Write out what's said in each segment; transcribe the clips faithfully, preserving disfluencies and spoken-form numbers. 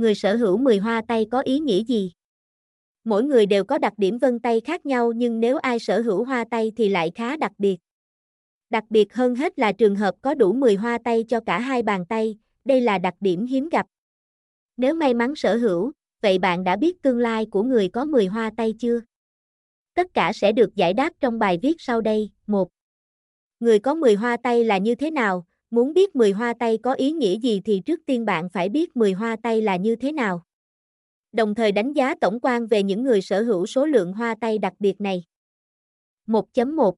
người sở hữu mười hoa tay có ý nghĩa gì? Mỗi người đều có đặc điểm vân tay khác nhau, nhưng nếu ai sở hữu hoa tay thì lại khá đặc biệt. Đặc biệt hơn hết là trường hợp có đủ mười hoa tay cho cả hai bàn tay, đây là đặc điểm hiếm gặp. Nếu may mắn sở hữu, vậy bạn đã biết tương lai của người có mười hoa tay chưa? Tất cả sẽ được giải đáp trong bài viết sau đây. một. Người có mười hoa tay là như thế nào? Muốn biết mười hoa tay có ý nghĩa gì thì trước tiên bạn phải biết mười hoa tay là như thế nào. Đồng thời đánh giá tổng quan về những người sở hữu số lượng hoa tay đặc biệt này. một chấm một.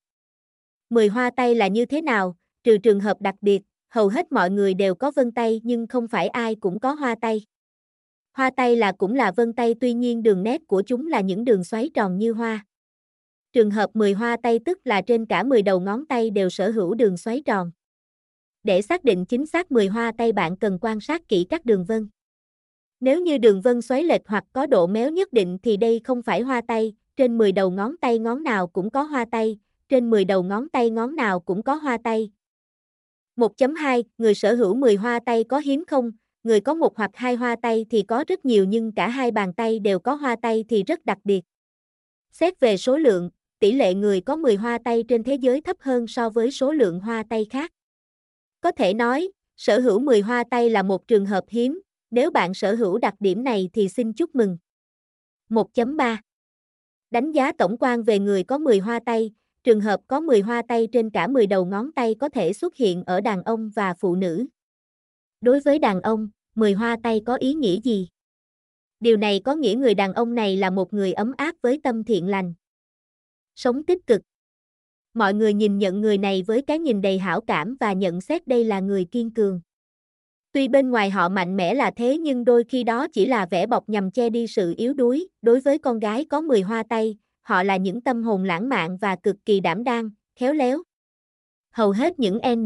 mười hoa tay là như thế nào? Trừ trường hợp đặc biệt, hầu hết mọi người đều có vân tay nhưng không phải ai cũng có hoa tay. Hoa tay là cũng là vân tay, tuy nhiên đường nét của chúng là những đường xoáy tròn như hoa. Trường hợp mười hoa tay tức là trên cả mười đầu ngón tay đều sở hữu đường xoáy tròn. Để xác định chính xác mười hoa tay, bạn cần quan sát kỹ các đường vân. Nếu như đường vân xoáy lệch hoặc có độ méo nhất định thì đây không phải hoa tay. Trên mười đầu ngón tay ngón nào cũng có hoa tay, trên mười đầu ngón tay ngón nào cũng có hoa tay. một chấm hai. Người sở hữu mười hoa tay có hiếm không? Người có một hoặc hai hoa tay thì có rất nhiều, nhưng cả hai bàn tay đều có hoa tay thì rất đặc biệt. Xét về số lượng, tỷ lệ người có mười hoa tay trên thế giới thấp hơn so với số lượng hoa tay khác. Có thể nói, sở hữu mười hoa tay là một trường hợp hiếm. Nếu bạn sở hữu đặc điểm này thì xin chúc mừng. một chấm ba. Đánh giá tổng quan về người có mười hoa tay. Trường hợp có mười hoa tay trên cả mười đầu ngón tay có thể xuất hiện ở đàn ông và phụ nữ. Đối với đàn ông, mười hoa tay có ý nghĩa gì? Điều này có nghĩa người đàn ông này là một người ấm áp với tâm thiện lành, sống tích cực. Mọi người nhìn nhận người này với cái nhìn đầy hảo cảm và nhận xét đây là người kiên cường. Tuy bên ngoài họ mạnh mẽ là thế nhưng đôi khi đó chỉ là vẻ bọc nhằm che đi sự yếu đuối. Đối với con gái có mười hoa tay, họ là những tâm hồn lãng mạn và cực kỳ đảm đang, khéo léo. Hầu hết những N